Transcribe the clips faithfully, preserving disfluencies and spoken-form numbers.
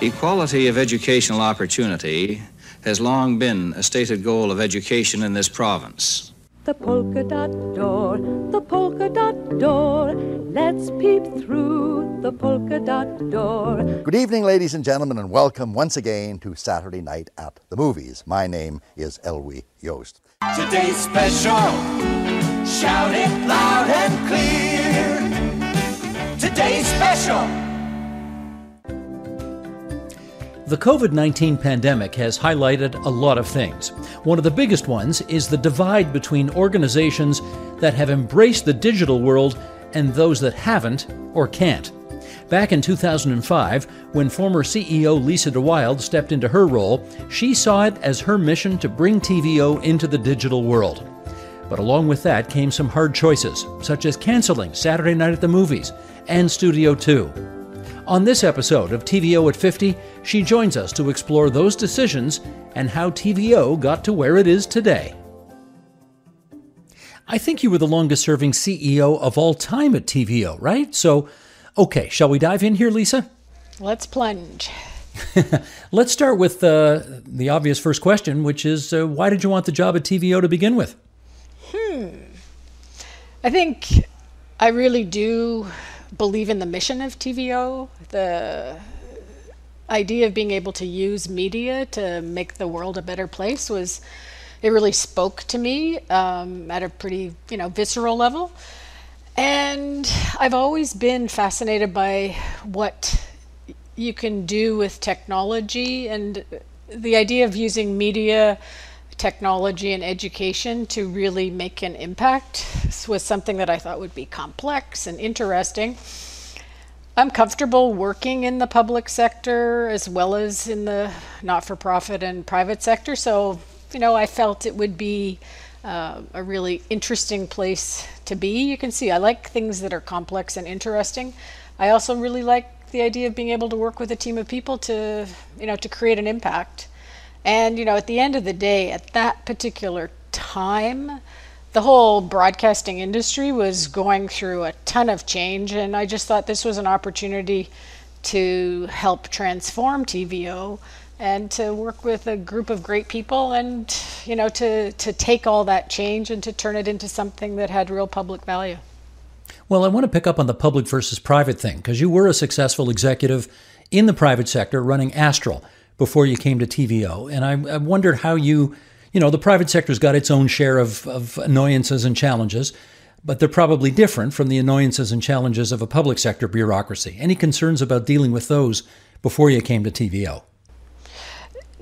Equality of educational opportunity has long been a stated goal of education in this province. The polka dot door, the polka dot door, let's peep through the polka dot door. Good evening, ladies and gentlemen, and welcome once again to Saturday Night at the Movies. My name is Elwy Yost. Today's special, shout it loud and clear. Today's special. The COVID nineteen pandemic has highlighted a lot of things. One of the biggest ones is the divide between organizations that have embraced the digital world and those that haven't or can't. Back in two thousand five, when former C E O Lisa DeWilde stepped into her role, she saw it as her mission to bring T V O into the digital world. But along with that came some hard choices, such as canceling Saturday Night at the Movies and Studio two. On this episode of T V O at fifty, she joins us to explore those decisions and how T V O got to where it is today. I think you were the longest-serving C E O of all time at T V O, right? So, okay, shall we dive in here, Lisa? Let's plunge. Let's start with uh, the obvious first question, which is, uh, why did you want the job at T V O to begin with? Hmm. I think I really do believe in the mission of T V O, the idea of being able to use media to make the world a better place was, it really spoke to me um, at a pretty, you know, visceral level. And I've always been fascinated by what you can do with technology and the idea of using media, technology, and education to really make an impact. This was something that I thought would be complex and interesting. I'm comfortable working in the public sector as well as in the not-for-profit and private sector, so you know I felt it would be uh, a really interesting place to be. You can see I like things that are complex and interesting. I also really like the idea of being able to work with a team of people to you know to create an impact. And, you know, at the end of the day, at that particular time, the whole broadcasting industry was going through a ton of change. And I just thought this was an opportunity to help transform T V O and to work with a group of great people and, you know, to, to take all that change and to turn it into something that had real public value. Well, I want to pick up on the public versus private thing, because you were a successful executive in the private sector running Astral before you came to T V O. And I, I wondered how you, you know, the private sector's got its own share of, of annoyances and challenges, but they're probably different from the annoyances and challenges of a public sector bureaucracy. Any concerns about dealing with those before you came to T V O?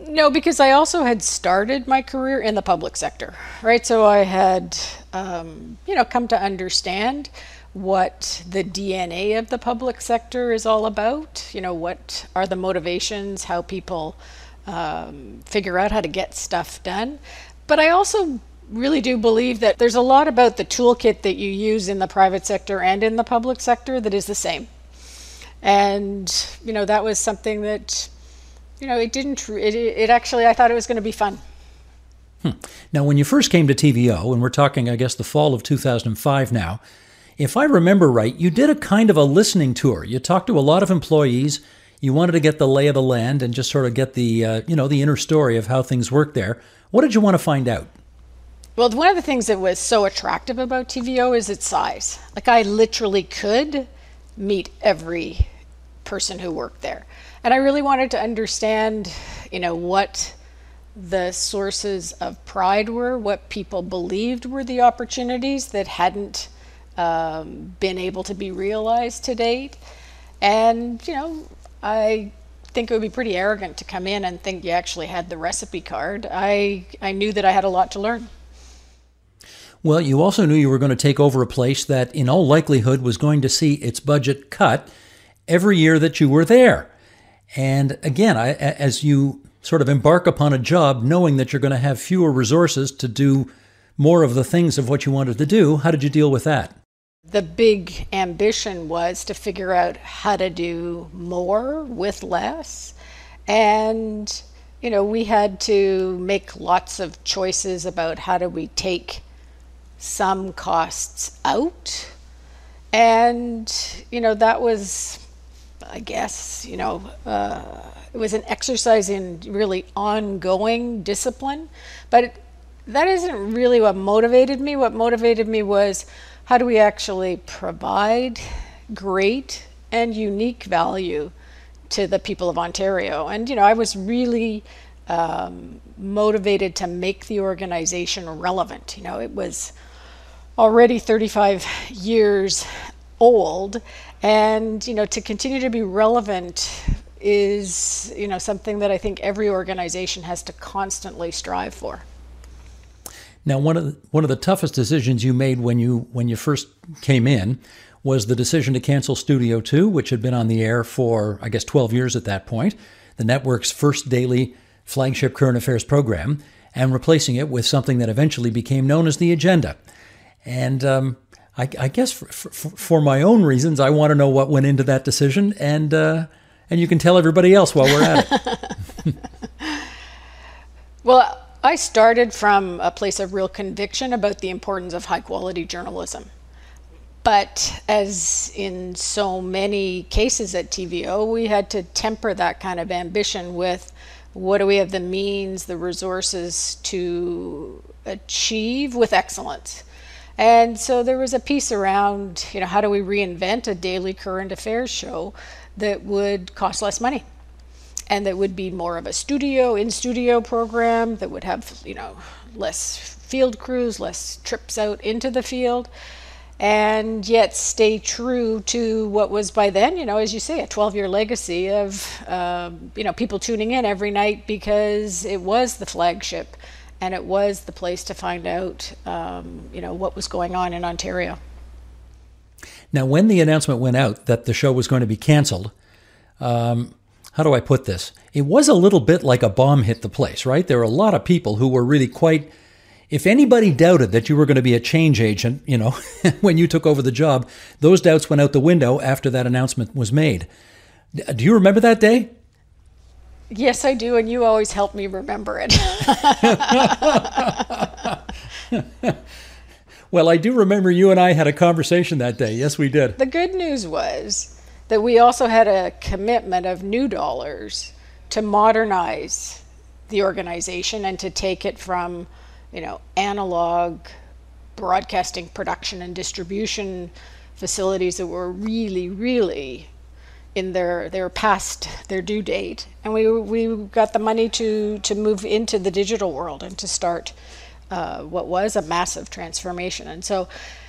No, because I also had started my career in the public sector, right? So I had, um, you know, come to understand what the D N A of the public sector is all about. You know, what are the motivations, how people um, figure out how to get stuff done. But I also really do believe that there's a lot about the toolkit that you use in the private sector and in the public sector that is the same. And, you know, that was something that, you know, it didn't, it, it actually, I thought it was going to be fun. Hmm. Now, when you first came to T V O, and we're talking, I guess, the fall of two thousand five now, if I remember right, you did a kind of a listening tour. You talked to a lot of employees. You wanted to get the lay of the land and just sort of get the, uh, you know, the inner story of how things work there. What did you want to find out? Well, one of the things that was so attractive about T V O is its size. Like, I literally could meet every person who worked there. And I really wanted to understand, you know, what the sources of pride were, what people believed were the opportunities that hadn't Um, been able to be realized to date. And, you know, I think it would be pretty arrogant to come in and think you actually had the recipe card. I, I knew that I had a lot to learn. Well, you also knew you were going to take over a place that in all likelihood was going to see its budget cut every year that you were there. And again, I, as you sort of embark upon a job knowing that you're going to have fewer resources to do more of the things of what you wanted to do, how did you deal with that? The big ambition was to figure out how to do more with less. And, you know, we had to make lots of choices about how do we take some costs out. And, you know, that was, I guess, you know, uh, It was an exercise in really ongoing discipline, but it, that isn't really what motivated me. What motivated me was, how do we actually provide great and unique value to the people of Ontario? And, you know, I was really um, motivated to make the organization relevant. You know, it was already thirty-five years old, and, you know, to continue to be relevant is, you know, something that I think every organization has to constantly strive for. Now, one of the, one of the toughest decisions you made when you when you first came in was the decision to cancel Studio two, which had been on the air for, I guess, twelve years at that point, the network's first daily flagship current affairs program, and replacing it with something that eventually became known as The Agenda. And um, I, I guess for, for, for my own reasons, I want to know what went into that decision, and uh, and you can tell everybody else while we're at it. Well, I started from a place of real conviction about the importance of high-quality journalism. But as in so many cases at T V O, we had to temper that kind of ambition with, what do we have the means, the resources to achieve with excellence? And so there was a piece around, you know, how do we reinvent a daily current affairs show that would cost less money? And that would be more of a studio, in-studio program that would have, you know, less field crews, less trips out into the field, and yet stay true to what was by then, you know, as you say, a twelve-year legacy of, um, you know, people tuning in every night because it was the flagship and it was the place to find out, um, you know, what was going on in Ontario. Now, when the announcement went out that the show was going to be canceled, um, how do I put this? It was a little bit like a bomb hit the place, right? There were a lot of people who were really quite, if anybody doubted that you were going to be a change agent, you know, when you took over the job, those doubts went out the window after that announcement was made. Do you remember that day? Yes, I do. And you always help me remember it. Well, I do remember you and I had a conversation that day. Yes, we did. The good news was that we also had a commitment of new dollars to modernize the organization and to take it from, you know, analog broadcasting production and distribution facilities that were really, really in their their past their due date. And we we got the money to to move into the digital world and to start uh, what was a massive transformation. And so,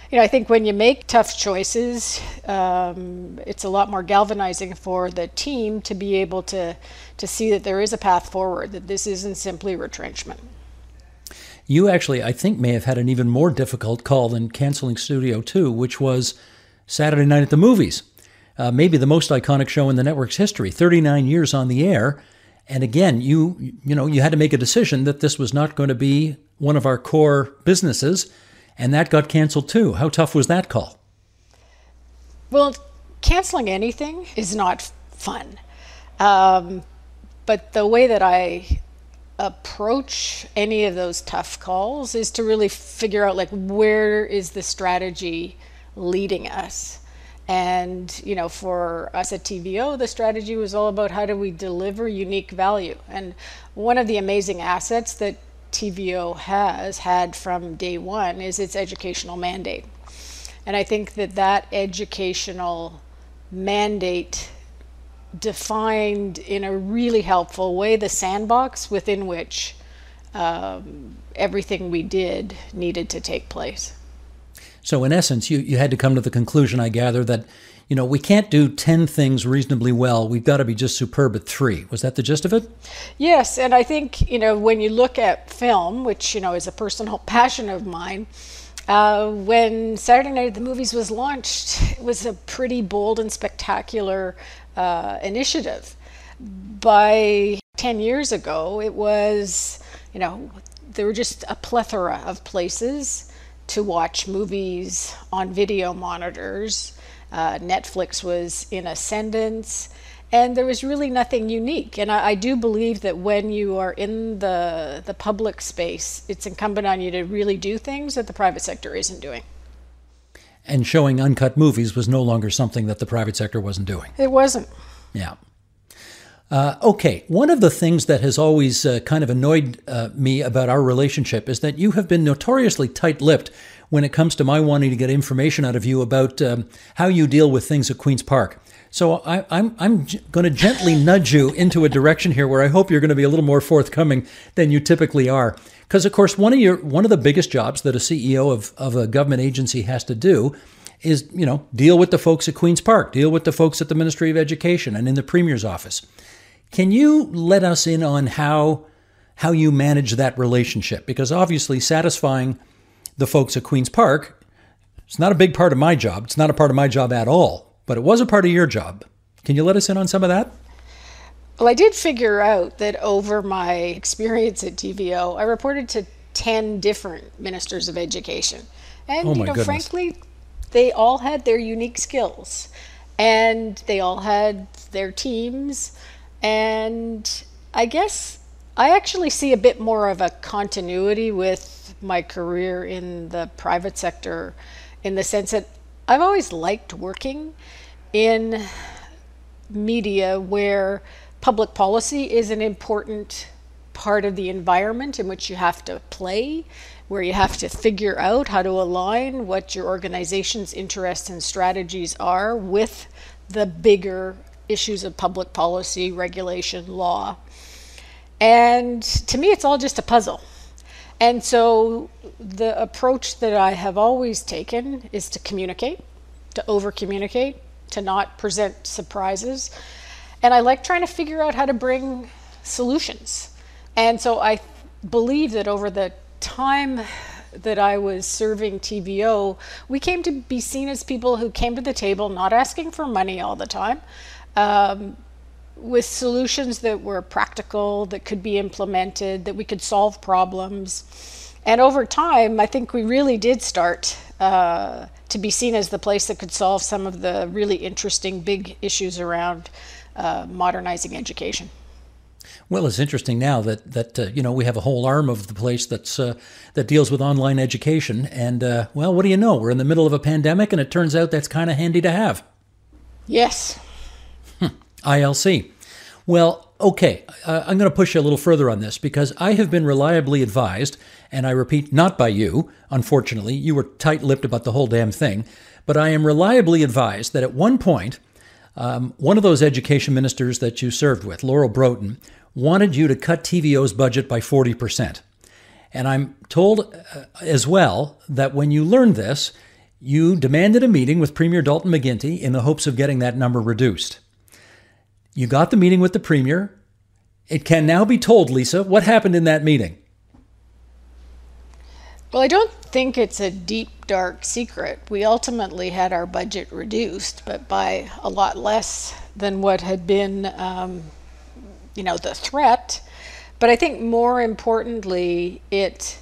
you know, I think when you make tough choices, um, it's a lot more galvanizing for the team to be able to to see that there is a path forward, that this isn't simply retrenchment. You actually, I think, may have had an even more difficult call than canceling Studio two, which was Saturday Night at the Movies, uh, maybe the most iconic show in the network's history, thirty-nine years on the air. And again, you you know, you had to make a decision that this was not going to be one of our core businesses. And that got canceled too. How tough was that call? Well, canceling anything is not fun. Um, but the way that I approach any of those tough calls is to really figure out, like, where is the strategy leading us? And, you know, for us at T V O, the strategy was all about how do we deliver unique value? And one of the amazing assets that T V O has had from day one is its educational mandate. And I think that that educational mandate defined in a really helpful way the sandbox within which um, everything we did needed to take place. So in essence, you, you had to come to the conclusion, I gather, that, you know, we can't do ten things reasonably well. We've got to be just superb at three. Was that the gist of it? Yes. And I think, you know, when you look at film, which, you know, is a personal passion of mine, uh, when Saturday Night at the Movies was launched, it was a pretty bold and spectacular uh, initiative. By ten years ago, it was, you know, there were just a plethora of places to watch movies on video monitors. Uh, Netflix was in ascendance, and there was really nothing unique. And I, I do believe that when you are in the the public space, it's incumbent on you to really do things that the private sector isn't doing. And showing uncut movies was no longer something that the private sector wasn't doing. It wasn't. Yeah. Uh, okay, one of the things that has always uh, kind of annoyed uh, me about our relationship is that you have been notoriously tight-lipped when it comes to my wanting to get information out of you about um, how you deal with things at Queen's Park. So I, I'm, I'm g- going to gently nudge you into a direction here where I hope you're going to be a little more forthcoming than you typically are. Because, of course, one of your one of the biggest jobs that a C E O of, of a government agency has to do is, you know, deal with the folks at Queen's Park, deal with the folks at the Ministry of Education and in the Premier's office. Can you let us in on how how you manage that relationship? Because obviously satisfying the folks at Queen's Park, it's not a big part of my job. It's not a part of my job at all, but it was a part of your job. Can you let us in on some of that? Well, I did figure out that over my experience at T V O, I reported to ten different ministers of education. And, oh you know, goodness. frankly, they all had their unique skills and they all had their teams. And I guess I actually see a bit more of a continuity with my career in the private sector, in the sense that I've always liked working in media where public policy is an important part of the environment in which you have to play, where you have to figure out how to align what your organization's interests and strategies are with the bigger issues of public policy, regulation, law. And to me, it's all just a puzzle. And so the approach that I have always taken is to communicate, to over-communicate, to not present surprises. And I like trying to figure out how to bring solutions. And so I believe that over the time that I was serving T V O, we came to be seen as people who came to the table not asking for money all the time, Um, with solutions that were practical, that could be implemented, that we could solve problems. And over time, I think we really did start uh, to be seen as the place that could solve some of the really interesting big issues around uh, modernizing education. Well, it's interesting now that that uh, you know, we have a whole arm of the place that's uh, that deals with online education. And uh, well, what do you know? We're in the middle of a pandemic, and it turns out that's kind of handy to have. Yes. I L C. Well, okay, uh, I'm going to push you a little further on this, because I have been reliably advised, and I repeat, not by you, unfortunately, you were tight-lipped about the whole damn thing, but I am reliably advised that at one point, um, one of those education ministers that you served with, Laurel Broten, wanted you to cut T V O's budget by forty percent. And I'm told uh, as well that when you learned this, you demanded a meeting with Premier Dalton McGuinty in the hopes of getting that number reduced. You got the meeting with the Premier. It can now be told, Lisa, what happened in that meeting? Well, I don't think it's a deep, dark secret. We ultimately had our budget reduced, but by a lot less than what had been, um, you know, the threat. But I think more importantly, it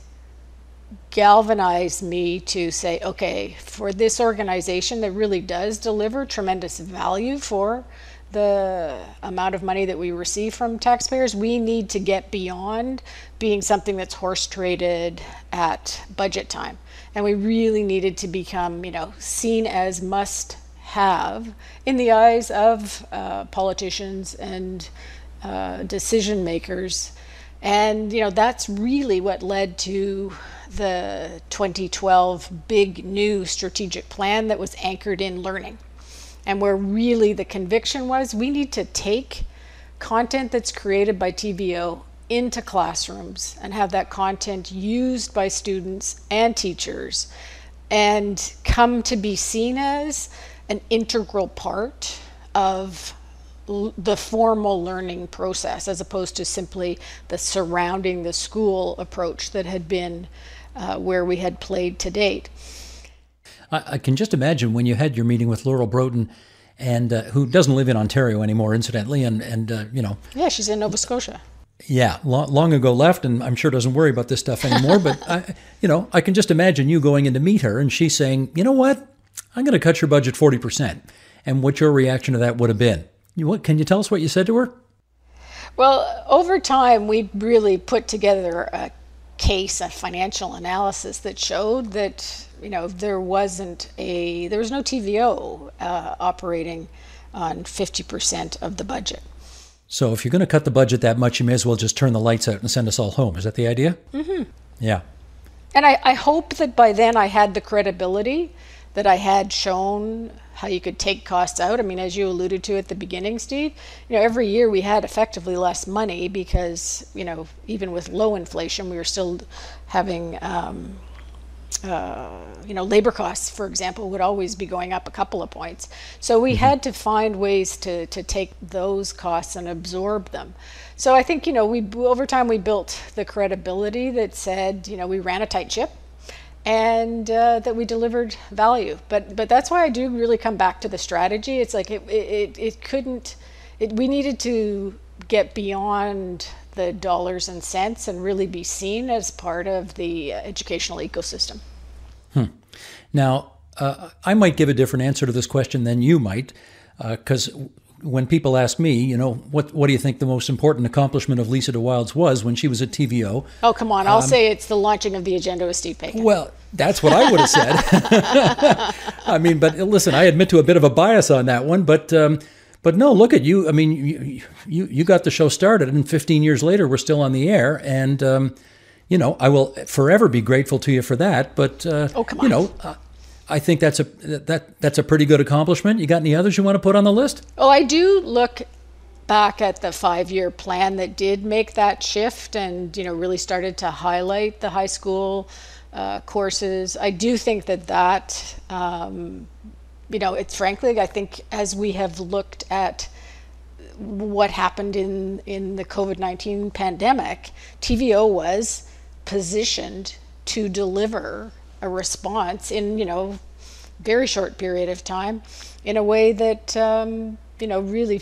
galvanized me to say, okay, for this organization that really does deliver tremendous value for the amount of money that we receive from taxpayers, we need to get beyond being something that's horse traded at budget time. And we really needed to become, you know, seen as must have in the eyes of uh, politicians and uh, decision makers. And, you know, that's really what led to the twenty twelve big new strategic plan that was anchored in learning. And where really the conviction was, we need to take content that's created by T V O into classrooms and have that content used by students and teachers and come to be seen as an integral part of l- the formal learning process, as opposed to simply the surrounding the school approach that had been uh, where we had played to date. I can just imagine when you had your meeting with Laurel Broten, and uh, who doesn't live in Ontario anymore, incidentally, and, and uh, you know. Yeah, she's in Nova Scotia. Yeah, long, long ago left, and I'm sure doesn't worry about this stuff anymore. But, I, you know, I can just imagine you going in to meet her, and she's saying, you know what, I'm going to cut your budget forty percent. And what your reaction to that would have been. You, what, can you tell us what you said to her? Well, over time, we really put together a case, a financial analysis that showed that, you know, there wasn't a, there was no T V O uh, operating on fifty percent of the budget. So if you're going to cut the budget that much, you may as well just turn the lights out and send us all home. Is that the idea? Mm-hmm. Yeah. And I, I hope that by then I had the credibility that I had shown how you could take costs out. I mean, as you alluded to at the beginning, Steve, you know, every year we had effectively less money because, you know, even with low inflation, we were still having, um, uh, you know, labor costs, for example, would always be going up a couple of points. So we mm-hmm. had to find ways to, to take those costs and absorb them. So I think, you know, we over time we built the credibility that said, you know, we ran a tight ship. And uh, that we delivered value, but but that's why I do really come back to the strategy. It's like it it it couldn't, it, we needed to get beyond the dollars and cents and really be seen as part of the educational ecosystem. Hmm. Now, uh, I might give a different answer to this question than you might, because uh, when people ask me, you know, what what do you think the most important accomplishment of Lisa DeWilde's was when she was at T V O? Oh, come on. I'll um, say it's the launching of The Agenda with Steve Paikin. Well, that's what I would have said. I mean, but listen, I admit to a bit of a bias on that one. But um, but no, look at you. I mean, you, you you got the show started, and fifteen years later, we're still on the air. And, um, you know, I will forever be grateful to you for that. But, uh, oh, come on. You know, uh, I think that's a that that's a pretty good accomplishment. You got any others you want to put on the list? Oh, I do look back at the five-year plan that did make that shift, and you know really started to highlight the high school uh, courses. I do think that that um, you know it's frankly I think as we have looked at what happened in in the COVID nineteen pandemic, T V O was positioned to deliver a response in, you know, very short period of time in a way that, um, you know, really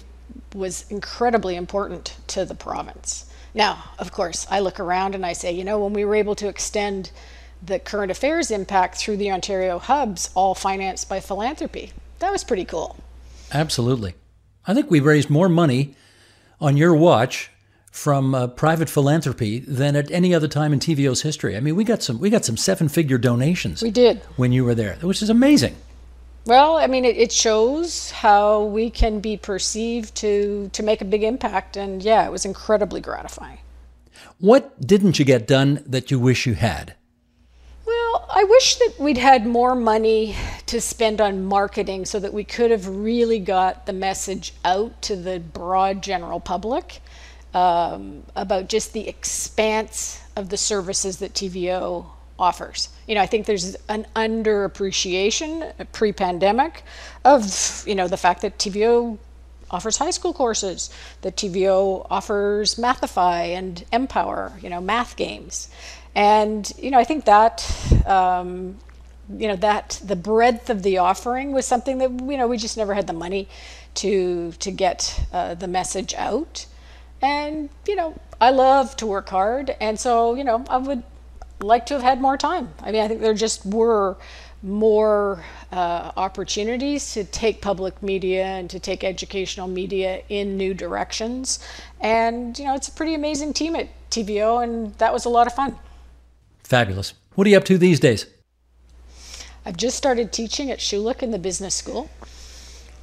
was incredibly important to the province. Now, of course, I look around and I say, you know, when we were able to extend the current affairs impact through the Ontario hubs, all financed by philanthropy, that was pretty cool. Absolutely. I think we raised more money on your watch from uh, private philanthropy than at any other time in T V O's history. I mean, we got some we got some seven-figure donations. We did. When you were there, which is amazing. Well, I mean, it, it shows how we can be perceived to to make a big impact, and yeah, it was incredibly gratifying. What didn't you get done that you wish you had? Well, I wish that we'd had more money to spend on marketing so that we could have really got the message out to the broad general public. Um, about just the expanse of the services that T V O offers. You know, I think there's an underappreciation pre-pandemic of, you know, the fact that T V O offers high school courses, that T V O offers Mathify and Empower, you know, math games. And, you know, I think that, um, you know, that the breadth of the offering was something that, you know, we just never had the money to, to get uh, the message out. And, you know, I love to work hard. And so, you know, I would like to have had more time. I mean, I think there just were more uh, opportunities to take public media and to take educational media in new directions. And, you know, it's a pretty amazing team at T V O, and that was a lot of fun. Fabulous. What are you up to these days? I've just started teaching at Schulich in the business school.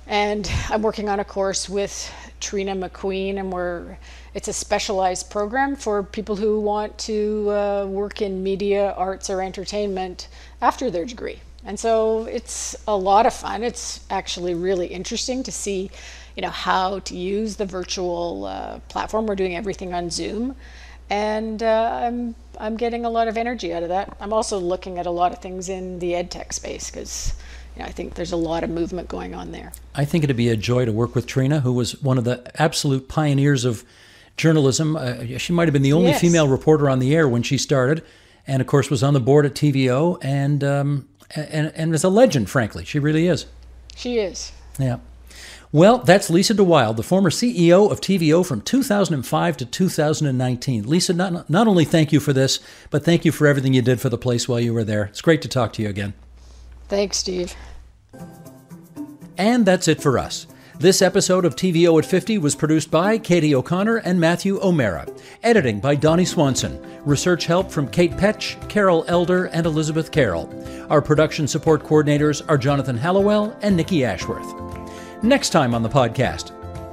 And I'm working on a course with Trina McQueen, and we're it's a specialized program for people who want to uh, work in media, arts, or entertainment after their degree. And so it's a lot of fun. It's actually really interesting to see, you know, how to use the virtual uh, platform. We're doing everything on Zoom, and uh, I'm I'm getting a lot of energy out of that. I'm also looking at a lot of things in the edtech space because. You know, I think there's a lot of movement going on there. I think it'd be a joy to work with Trina, who was one of the absolute pioneers of journalism. Uh, she might have been the only yes. female reporter on the air when she started, and of course was on the board at T V O, and um, and and is a legend, frankly. She really is. She is. Yeah. Well, that's Lisa DeWilde, the former C E O of T V O from two thousand five to two thousand nineteen. Lisa, not not only thank you for this, but thank you for everything you did for the place while you were there. It's great to talk to you again. Thanks, Steve. And that's it for us. This episode of T V O at fifty was produced by Katie O'Connor and Matthew O'Mara. Editing by Donnie Swanson. Research help from Kate Petch, Carol Elder, and Elizabeth Carroll. Our production support coordinators are Jonathan Hallowell and Nikki Ashworth. Next time on the podcast,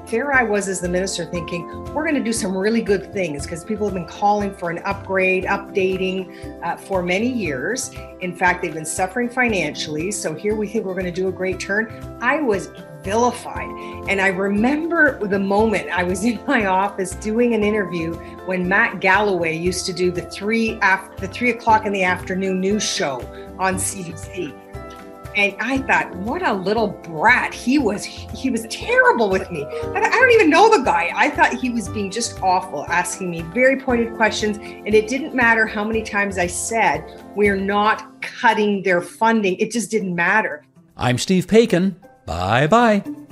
There I was as the minister thinking, we're going to do some really good things because people have been calling for an upgrade, updating uh, for many years. In fact, they've been suffering financially. So here we think we're going to do a great turn. I was vilified. And I remember the moment I was in my office doing an interview when Matt Galloway used to do the three after the three o'clock in the afternoon news show on C B C. And I thought, what a little brat. He was he was terrible with me. I, I don't even know the guy. I thought he was being just awful, asking me very pointed questions. And it didn't matter how many times I said, we're not cutting their funding. It just didn't matter. I'm Steve Paikin. Bye-bye.